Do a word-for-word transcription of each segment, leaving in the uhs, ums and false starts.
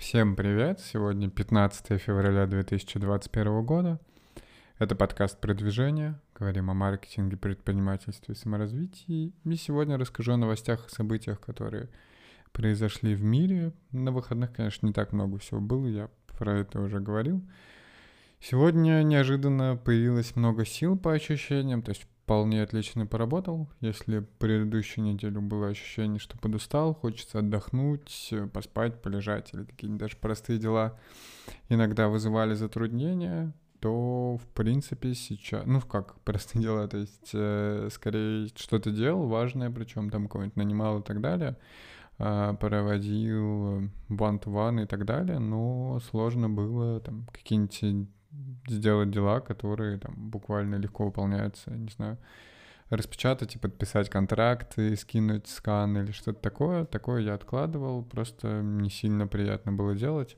Всем привет! Сегодня пятнадцатое февраля две тысячи двадцать первого года. Это подкаст «Продвижение». Говорим о маркетинге, предпринимательстве и саморазвитии. И сегодня расскажу о новостях и событиях, которые произошли в мире. На выходных, конечно, не так много всего было, я про это уже говорил. Сегодня неожиданно появилось много сил по ощущениям, то есть вполне отлично поработал. Если предыдущую неделю было ощущение, что подустал, хочется отдохнуть, поспать, полежать или какие-нибудь даже простые дела иногда вызывали затруднения, то, в принципе, сейчас... Ну, как простые дела, то есть э, скорее что-то делал важное, причем там кого-нибудь нанимал и так далее, э, проводил one-to-one и так далее, но сложно было там какие-нибудь... сделать дела, которые там буквально легко выполняются, не знаю, распечатать и подписать контракты, скинуть скан или что-то такое. Такое я откладывал, просто не сильно приятно было делать.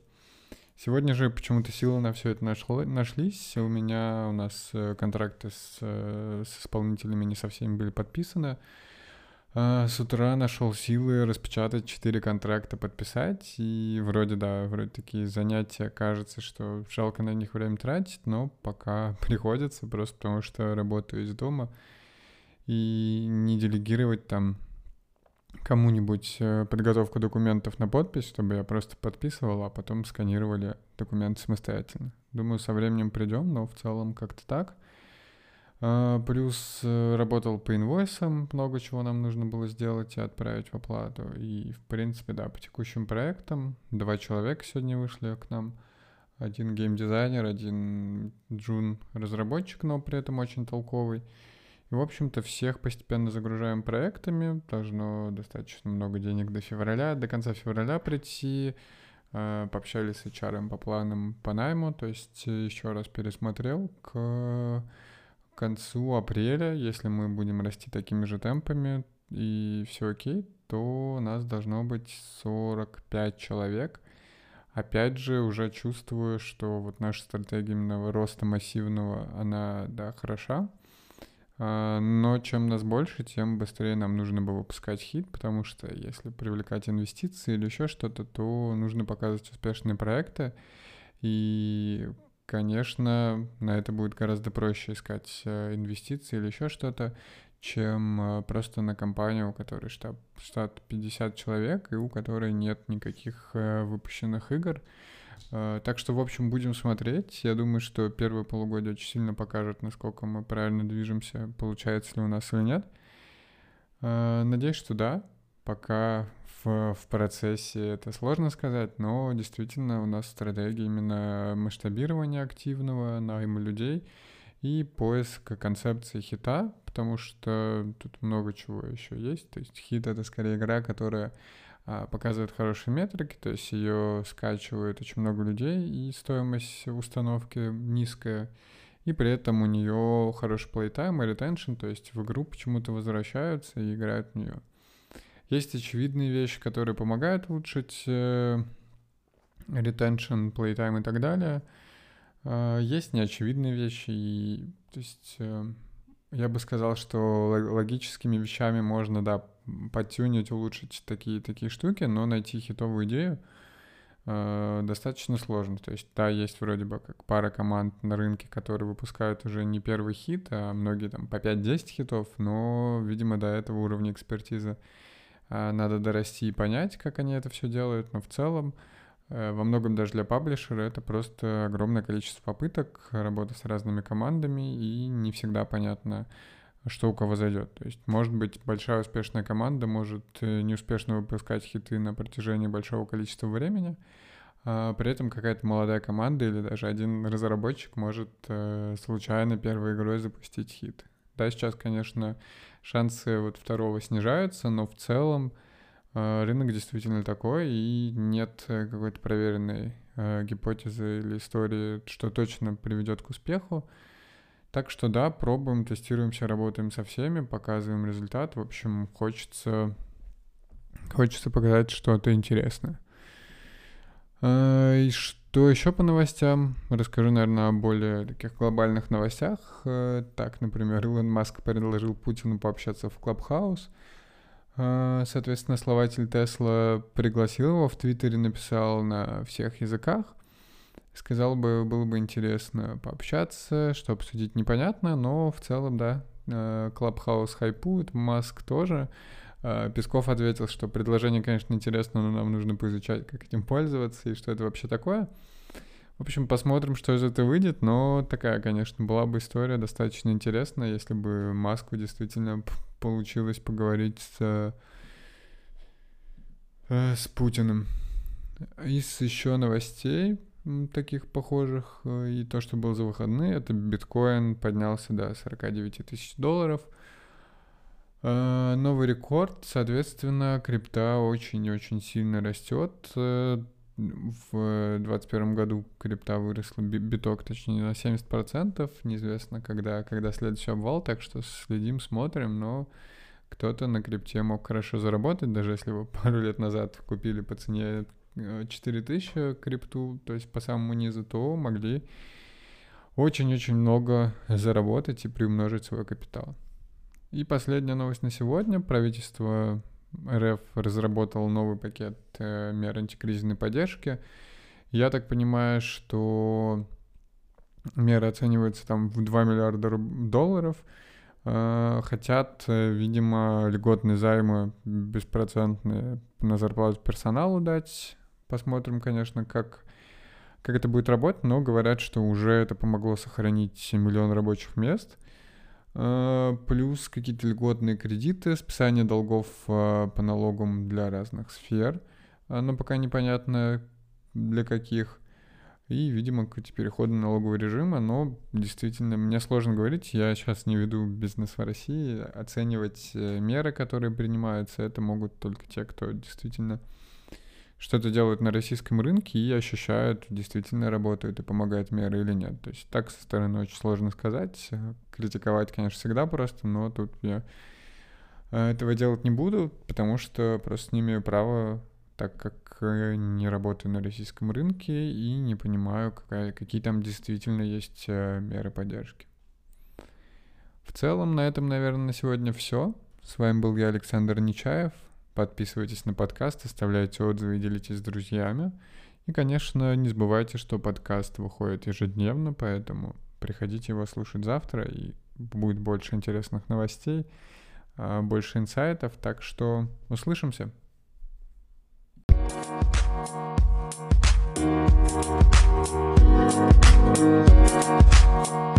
Сегодня же почему-то силы на все это нашло, нашлись. У меня, у нас контракты с, с исполнителями не со всеми были подписаны. С утра нашел силы распечатать четыре контракта, подписать, и вроде, да, вроде такие занятия, кажется, что жалко на них время тратить, но пока приходится, просто потому что работаю из дома, и не делегировать там кому-нибудь подготовку документов на подпись, чтобы я просто подписывал, а потом сканировали документы самостоятельно. Думаю, со временем придем, но в целом как-то так. Плюс работал по инвойсам, много чего нам нужно было сделать и отправить в оплату. И, в принципе, да, по текущим проектам два человека сегодня вышли к нам. Один геймдизайнер, один джун-разработчик, но при этом очень толковый. И, в общем-то, всех постепенно загружаем проектами. Должно достаточно много денег до февраля, до конца февраля прийти. Пообщались с эйч ар по планам по найму, то есть еще раз пересмотрел к... К концу апреля, если мы будем расти такими же темпами и все окей, то нас должно быть сорок пять человек. Опять же, уже чувствую, что вот наша стратегия именно роста массивного, она, да, хороша. Но чем нас больше, тем быстрее нам нужно бы выпускать хит, потому что если привлекать инвестиции или еще что-то, то нужно показывать успешные проекты. И... Конечно, на это будет гораздо проще искать инвестиции или еще что-то, чем просто на компанию, у которой штат, штат пятьдесят человек и у которой нет никаких выпущенных игр. Так что, в общем, будем смотреть. Я думаю, что первое полугодие очень сильно покажет, насколько мы правильно движемся, получается ли у нас или нет. Надеюсь, что да. Пока в, в процессе это сложно сказать, но действительно у нас стратегия именно масштабирования активного, найма людей и поиска концепции хита, потому что тут много чего еще есть. То есть хит — это скорее игра, которая а, показывает хорошие метрики, то есть ее скачивают очень много людей, и стоимость установки низкая. И при этом у нее хороший плейтайм и ретеншн, то есть в игру почему-то возвращаются и играют в нее. Есть очевидные вещи, которые помогают улучшить ретеншн, плейтайм и так далее. Есть неочевидные вещи. И, то есть я бы сказал, что логическими вещами можно, да, подтюнить, улучшить такие, такие штуки, но найти хитовую идею достаточно сложно. То есть, да, есть вроде бы как пара команд на рынке, которые выпускают уже не первый хит, а многие там по пять-десять хитов, но, видимо, до этого уровня экспертизы надо дорасти и понять, как они это все делают, но в целом во многом даже для паблишера это просто огромное количество попыток, работа с разными командами, и не всегда понятно, что у кого зайдет. То есть, может быть, большая успешная команда может неуспешно выпускать хиты на протяжении большого количества времени, а при этом какая-то молодая команда или даже один разработчик может случайно первой игрой запустить хит. Да, сейчас, конечно, шансы вот второго снижаются, но в целом э, рынок действительно такой, и нет какой-то проверенной э, гипотезы или истории, что точно приведет к успеху. Так что да, пробуем, тестируемся, работаем со всеми, показываем результат. В общем, хочется, хочется показать что-то интересное. Э, и что? То еще по новостям. Расскажу, наверное, о более таких глобальных новостях. Так, например, Илон Маск предложил Путину пообщаться в Clubhouse. Соответственно, основатель Tesla пригласил его в Твиттере, написал на всех языках. Сказал бы, было бы интересно пообщаться, что обсудить непонятно, но в целом, да, Clubhouse хайпует, Маск тоже. Песков ответил, что предложение, конечно, интересно, но нам нужно поизучать, как этим пользоваться и что это вообще такое. В общем, посмотрим, что из этого выйдет, но такая, конечно, была бы история достаточно интересная, если бы Маску действительно получилось поговорить с, с Путиным. Из еще новостей таких похожих, и то, что было за выходные, это биткоин поднялся до сорок девять тысяч долларов. Новый рекорд, соответственно, крипта очень-очень сильно растет. В две тысячи двадцать первом году крипта выросла, биток, точнее, на семьдесят процентов. Неизвестно, когда, когда следующий обвал, так что следим, смотрим, но кто-то на крипте мог хорошо заработать, даже если вы пару лет назад купили по цене четыре тысячи крипту, то есть по самому низу, то могли очень-очень много заработать и приумножить свой капитал. И последняя новость на сегодня. Правительство эр эф разработало новый пакет мер антикризисной поддержки. Я так понимаю, что меры оцениваются там в два миллиарда долларов. Хотят, видимо, льготные займы беспроцентные на зарплату персоналу дать. Посмотрим, конечно, как, как это будет работать, но говорят, что уже это помогло сохранить миллион рабочих мест. Плюс какие-то льготные кредиты, списание долгов по налогам для разных сфер, но пока непонятно для каких. И, видимо, какие-то переходы налогового режима, но действительно мне сложно говорить, я сейчас не веду бизнес в России, оценивать меры, которые принимаются, это могут только те, кто действительно что-то делают на российском рынке и ощущают, действительно работают и помогают меры или нет. То есть так со стороны очень сложно сказать, критиковать, конечно, всегда просто, но тут я этого делать не буду, потому что просто не имею права, так как не работаю на российском рынке и не понимаю, какая, какие там действительно есть меры поддержки. В целом, на этом, наверное, на сегодня все. С вами был я, Александр Нечаев. Подписывайтесь на подкаст, оставляйте отзывы и делитесь с друзьями. И, конечно, не забывайте, что подкаст выходит ежедневно, поэтому приходите его слушать завтра, и будет больше интересных новостей, больше инсайтов. Так что услышимся! We'll be right back.